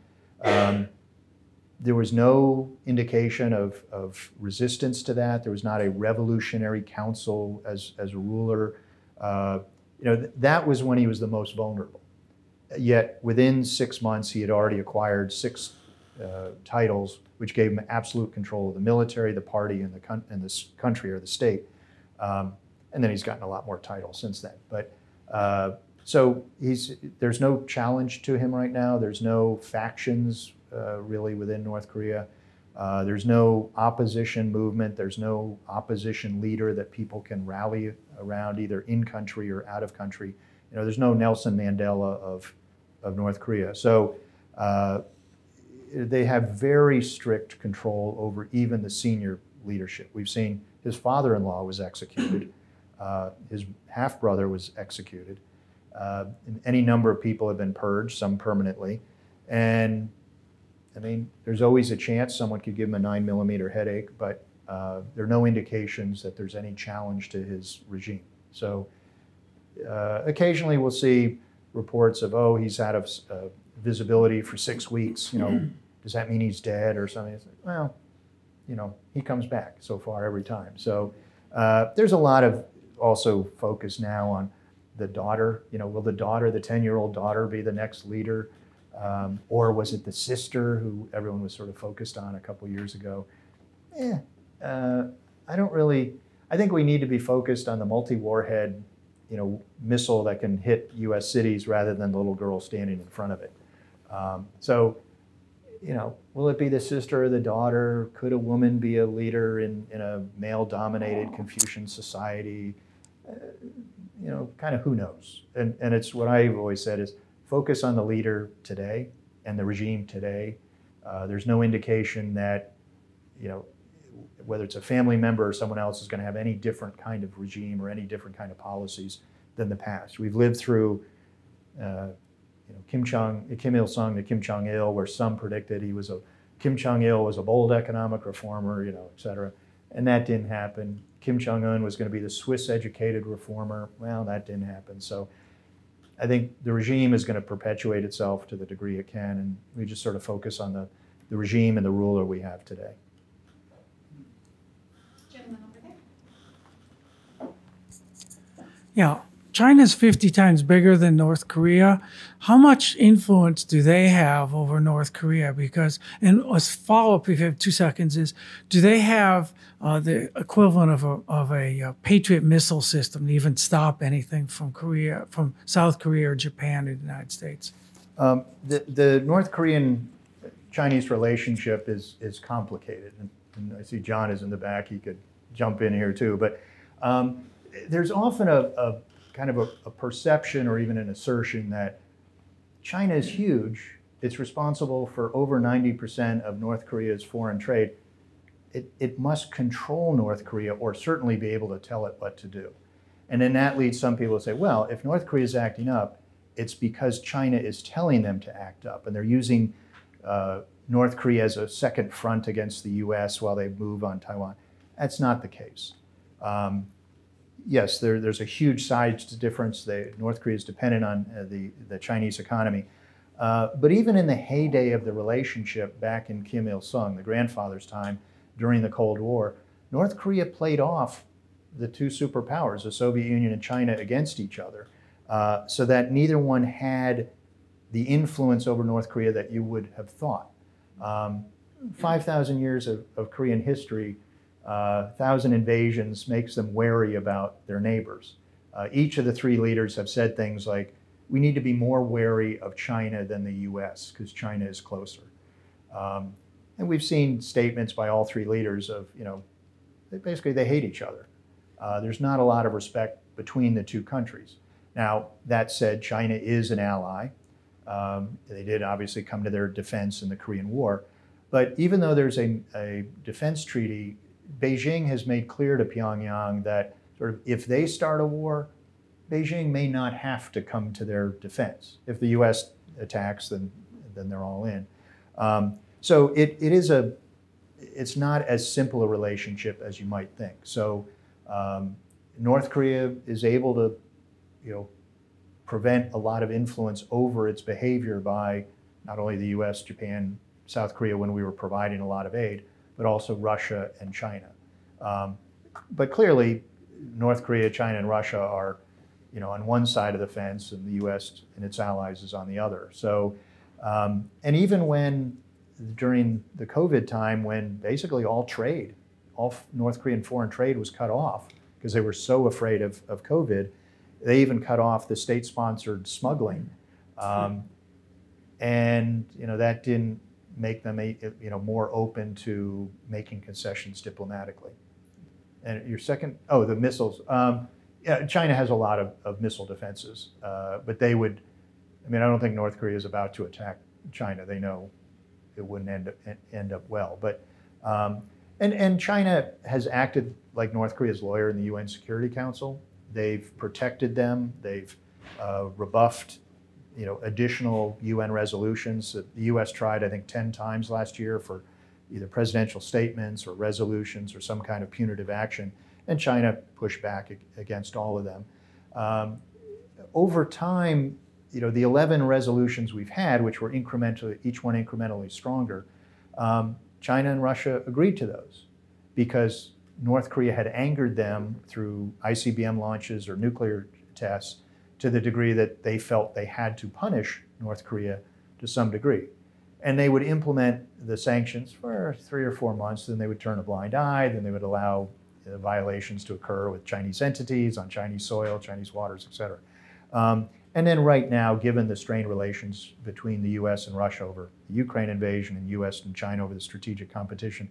there was no indication of resistance to that. There was not a revolutionary council as a ruler. You know, that was when he was the most vulnerable. Yet within 6 months, he had already acquired 6 titles, which gave him absolute control of the military, the party, and this country or the state. And then he's gotten a lot more titles since then. But so there's no challenge to him right now. There's no factions really within North Korea. There's no opposition movement. There's no opposition leader that people can rally around, either in country or out of country. You know, there's no Nelson Mandela of North Korea. So they have very strict control over even the senior leadership. We've seen his father-in-law was executed. His half-brother was executed. And any number of people have been purged, some permanently. And I mean, there's always a chance someone could give him a 9mm headache, but there are no indications that there's any challenge to his regime. So occasionally we'll see reports of, oh, he's out of visibility for 6 weeks. You know, does that mean he's dead or something? It's like, well, you know, he comes back so far every time. So there's a lot of also focus now on the daughter. You know, will the daughter, the 10-year-old daughter, be the next leader? Or was it the sister who everyone was sort of focused on a couple years ago? I think we need to be focused on the multi-warhead, you know, missile that can hit U.S. cities rather than the little girl standing in front of it. So, you know, will it be the sister or the daughter? Could a woman be a leader in a male-dominated Confucian society? You know, kind of who knows? And it's what I've always said is, focus on the leader today and the regime today. There's no indication that, you know, whether it's a family member or someone else is going to have any different kind of regime or any different kind of policies than the past. We've lived through, you know, Kim Il-sung to Kim Jong Il, where some predicted Kim Jong Il was a bold economic reformer, you know, et cetera, and that didn't happen. Kim Jong Un was going to be the Swiss-educated reformer. Well, that didn't happen. So I think the regime is going to perpetuate itself to the degree it can, and we just sort of focus on the regime and the ruler we have today. Gentleman over there. Yeah, China's 50 times bigger than North Korea. How much influence do they have over North Korea? Because, and as follow-up, if you have 2 seconds, is do they have the equivalent of a Patriot missile system to even stop anything from South Korea or Japan or the United States? The North Korean-Chinese relationship is complicated. And I see John is in the back. He could jump in here too. But there's often a kind of a perception or even an assertion that China is huge. It's responsible for over 90% of North Korea's foreign trade. It must control North Korea or certainly be able to tell it what to do. And then that leads some people to say, well, if North Korea is acting up, it's because China is telling them to act up. And they're using North Korea as a second front against the US while they move on Taiwan. That's not the case. Yes, there's a huge size difference. North Korea is dependent on the Chinese economy. But even in the heyday of the relationship back in Kim Il-sung, the grandfather's time, during the Cold War, North Korea played off the two superpowers, the Soviet Union and China, against each other, so that neither one had the influence over North Korea that you would have thought. 5,000 years of Korean history, 1,000 invasions, makes them wary about their neighbors. Each of the three leaders have said things like, we need to be more wary of China than the US, because China is closer. And we've seen statements by all three leaders of, you know, basically they hate each other. There's not a lot of respect between the two countries. Now, that said, China is an ally. They did obviously come to their defense in the Korean War. But even though there's a defense treaty, Beijing has made clear to Pyongyang that sort of if they start a war, Beijing may not have to come to their defense. If the US attacks, then they're all in. So it's not as simple a relationship as you might think. So North Korea is able to, you know, prevent a lot of influence over its behavior by not only the US, Japan, South Korea when we were providing a lot of aid, but also Russia and China. But clearly, North Korea, China, and Russia are you know, on one side of the fence, and the U.S. and its allies is on the other. So, and even when during the COVID time, when basically all trade, all North Korean foreign trade was cut off because they were so afraid of COVID, they even cut off the state-sponsored smuggling, and you know that didn't make them more open to making concessions diplomatically. And your second, oh, the missiles. Yeah, China has a lot of missile defenses, but they would, I mean, I don't think North Korea is about to attack China. They know it wouldn't end up well. But, and China has acted like North Korea's lawyer in the UN Security Council. They've protected them. They've rebuffed, you know, additional UN resolutions that the US tried, I think, 10 times last year for either presidential statements or resolutions or some kind of punitive action. And China pushed back against all of them. Over time, you know, the 11 resolutions we've had, which were incrementally, each one incrementally stronger, China and Russia agreed to those because North Korea had angered them through ICBM launches or nuclear tests to the degree that they felt they had to punish North Korea to some degree. And they would implement the sanctions for 3 or 4 months, then they would turn a blind eye, then they would allow violations to occur with Chinese entities on Chinese soil, Chinese waters, et cetera. And then right now, given the strained relations between the US and Russia over the Ukraine invasion and US and China over the strategic competition,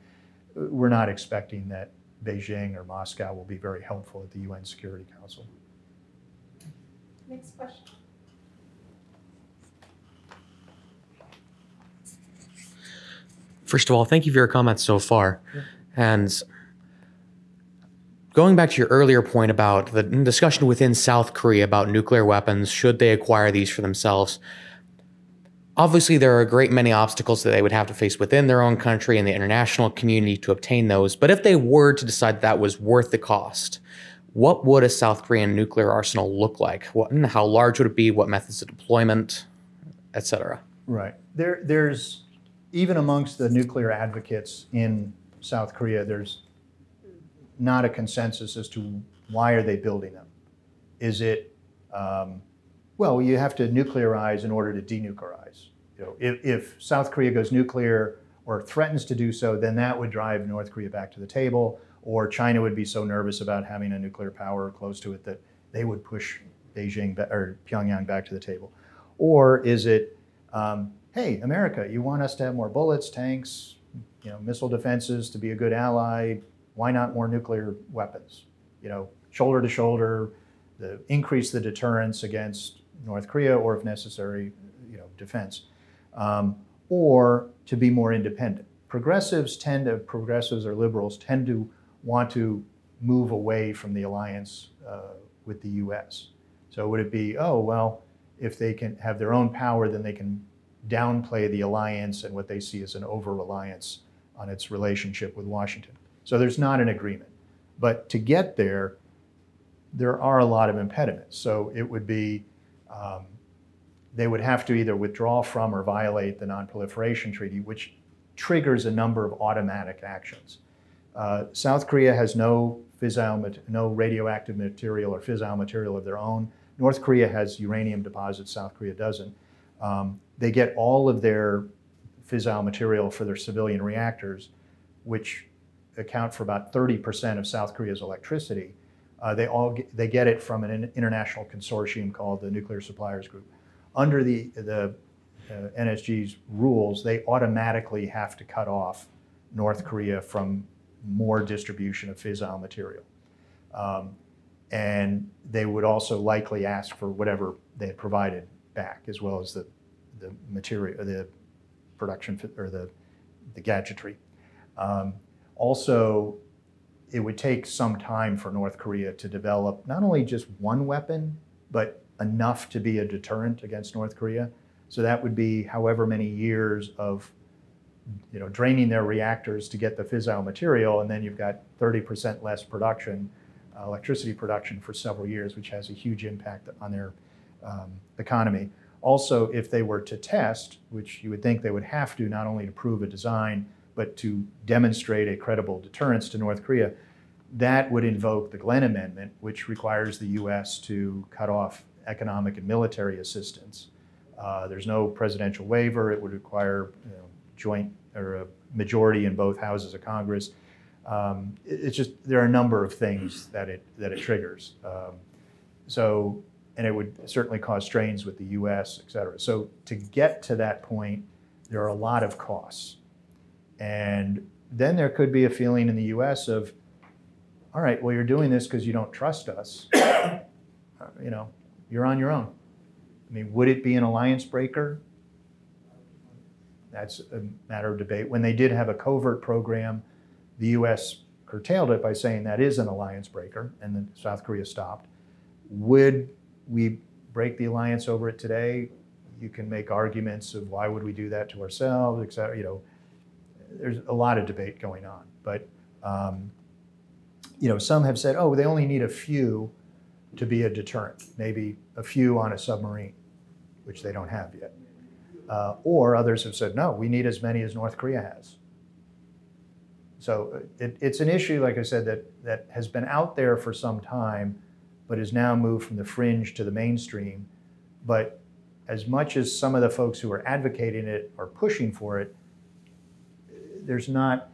we're not expecting that Beijing or Moscow will be very helpful at the UN Security Council. Next question. First of all, thank you for your comments so far. Yeah. And going back to your earlier point about the discussion within South Korea about nuclear weapons, should they acquire these for themselves? Obviously, there are a great many obstacles that they would have to face within their own country and the international community to obtain those. But if they were to decide that was worth the cost, what would a South Korean nuclear arsenal look like? How large would it be? What methods of deployment, et cetera? Right. There's, even amongst the nuclear advocates in South Korea, there's not a consensus as to why are they building them. Is it, well, you have to nuclearize in order to denuclearize. You know, if South Korea goes nuclear or threatens to do so, then that would drive North Korea back to the table, or China would be so nervous about having a nuclear power close to it that they would push Beijing or Pyongyang back to the table. Or is it, hey, America, you want us to have more bullets, tanks, you know, missile defenses, to be a good ally, why not more nuclear weapons? You know, shoulder to shoulder, increase the deterrence against North Korea, or if necessary, you know, defense, or to be more independent. Progressives or liberals tend to want to move away from the alliance with the U.S. So would it be, oh, well, if they can have their own power, then they can downplay the alliance and what they see as an over-reliance on its relationship with Washington. So there's not an agreement. But to get there, there are a lot of impediments. So it would be, they would have to either withdraw from or violate the Non-Proliferation Treaty, which triggers a number of automatic actions. South Korea has no radioactive material or fissile material of their own. North Korea has uranium deposits, South Korea doesn't. They get all of their fissile material for their civilian reactors, which account for about 30% of South Korea's electricity. They get it from an international consortium called the Nuclear Suppliers Group. Under the NSG's rules, they automatically have to cut off North Korea from more distribution of fissile material. And they would also likely ask for whatever they had provided back, as well as the material, the production, or the gadgetry. Also, it would take some time for North Korea to develop not only just one weapon, but enough to be a deterrent against North Korea. So that would be however many years of, you know, draining their reactors to get the fissile material, and then you've got 30% less production, electricity production for several years, which has a huge impact on their economy. Also, if they were to test, which you would think they would have to, not only to prove a design, but to demonstrate a credible deterrence to North Korea, that would invoke the Glenn Amendment, which requires the U.S. to cut off economic and military assistance. There's no presidential waiver. It would require joint or a majority in both houses of Congress. It's just there are a number of things that it triggers. And it would certainly cause strains with the U.S., et cetera. So to get to that point, there are a lot of costs. And then there could be a feeling in the U.S. of, all right, well, you're doing this because you don't trust us. You're on your own. I mean, would it be an alliance breaker? That's a matter of debate. When they did have a covert program, the U.S. curtailed it by saying that is an alliance breaker, and then South Korea stopped. Would we break the alliance over it today? You can make arguments of why would we do that to ourselves, et cetera. There's a lot of debate going on. But some have said, oh, they only need a few to be a deterrent, maybe a few on a submarine, which they don't have yet. Or others have said, no, we need as many as North Korea has. So it's an issue, like I said, that has been out there for some time, but has now moved from the fringe to the mainstream. But as much as some of the folks who are advocating it are pushing for it, there's not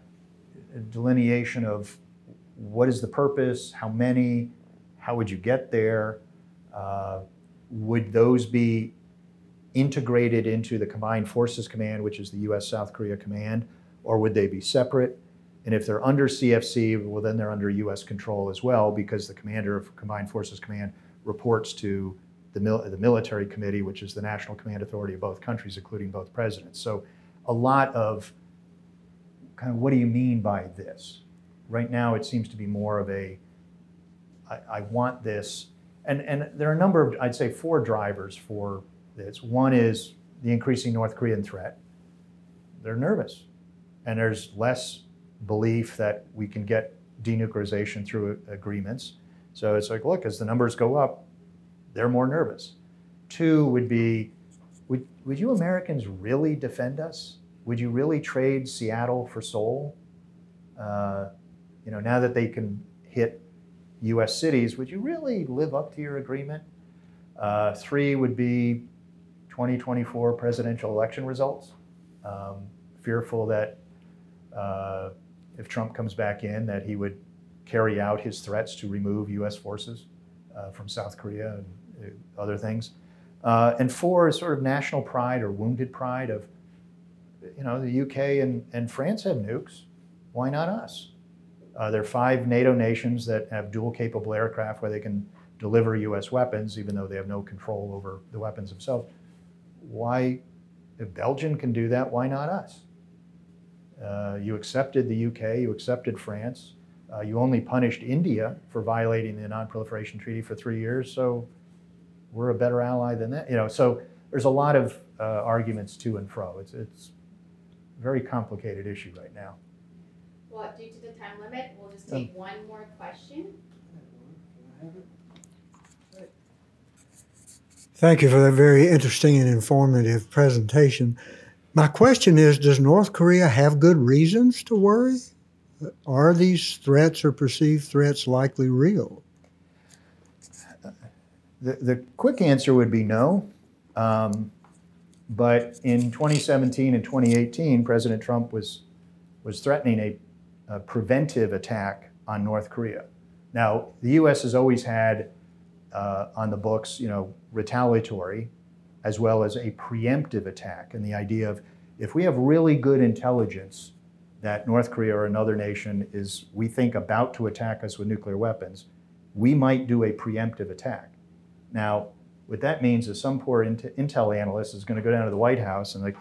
a delineation of what is the purpose, how many, how would you get there? Would those be integrated into the Combined Forces Command, which is the U.S.-South Korea Command, or would they be separate? And if they're under CFC, well, then they're under U.S. control as well, because the commander of Combined Forces Command reports to the military committee, which is the national command authority of both countries, including both presidents. So a lot of kind of what do you mean by this? Right now, it seems to be more of a, I want this. And there are a number of, I'd say, four drivers for this. One is the increasing North Korean threat. They're nervous. And there's less belief that we can get denuclearization through agreements. So it's like, look, as the numbers go up, they're more nervous. Two would be, would you Americans really defend us? Would you really trade Seattle for Seoul? Now that they can hit U.S. cities, would you really live up to your agreement? Three would be 2024 presidential election results. Fearful that if Trump comes back in, that he would carry out his threats to remove U.S. forces from South Korea and other things. And four is sort of national pride or wounded pride of, the UK and France have nukes. Why not us? There are five NATO nations that have dual-capable aircraft where they can deliver U.S. weapons, even though they have no control over the weapons themselves. Why, if Belgium can do that, why not us? You accepted the UK, you accepted France. You only punished India for violating the Non-Proliferation Treaty for 3 years, so we're a better ally than that. So there's a lot of arguments to and fro. It's a very complicated issue right now. Well, due to the time limit, we'll just take one more question. Thank you for that very interesting and informative presentation. My question is, does North Korea have good reasons to worry? Are these threats or perceived threats likely real? The quick answer would be no. But in 2017 and 2018, President Trump was threatening a preventive attack on North Korea. Now, the U.S. has always had on the books, retaliatory as well as a preemptive attack. And the idea of if we have really good intelligence that North Korea or another nation is, we think, about to attack us with nuclear weapons, we might do a preemptive attack. Now, what that means is some poor intel analyst is going to go down to the White House and like,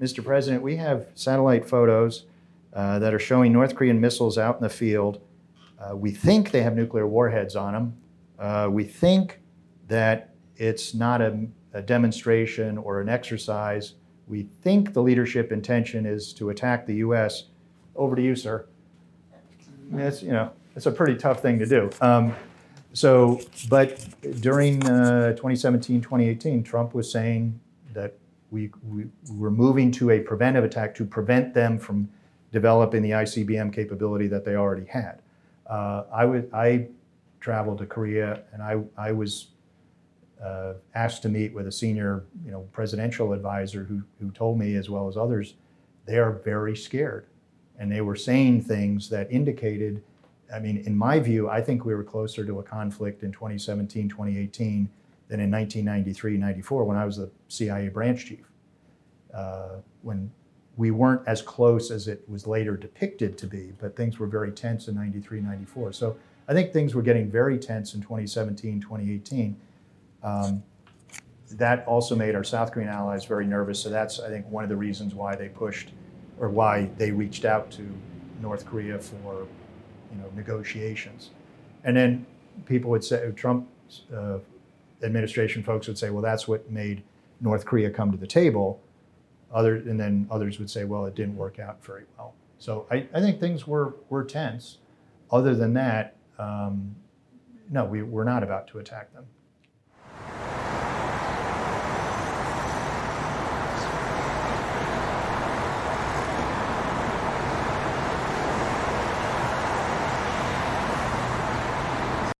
Mr. President, we have satellite photos that are showing North Korean missiles out in the field. We think they have nuclear warheads on them. We think that it's not a demonstration or an exercise. We think the leadership intention is to attack the U.S. Over to you, sir. That's, it's a pretty tough thing to do. But during 2017, 2018, Trump was saying that we were moving to a preventive attack to prevent them from developing the ICBM capability that they already had. I traveled to Korea, and I was asked to meet with a senior, presidential advisor who told me, as well as others, they are very scared. And they were saying things that indicated, I mean, in my view, I think we were closer to a conflict in 2017, 2018 than in 1993, 94, when I was the CIA branch chief. When we weren't as close as it was later depicted to be, but things were very tense in 93, 94. So I think things were getting very tense in 2017, 2018. That also made our South Korean allies very nervous. So that's, I think, one of the reasons why they pushed, or why they reached out to North Korea for, negotiations. And then people would say, Trump's administration folks would say, well, that's what made North Korea come to the table. And then others would say, well, it didn't work out very well. So I think things were tense. Other than that, no, we're not about to attack them.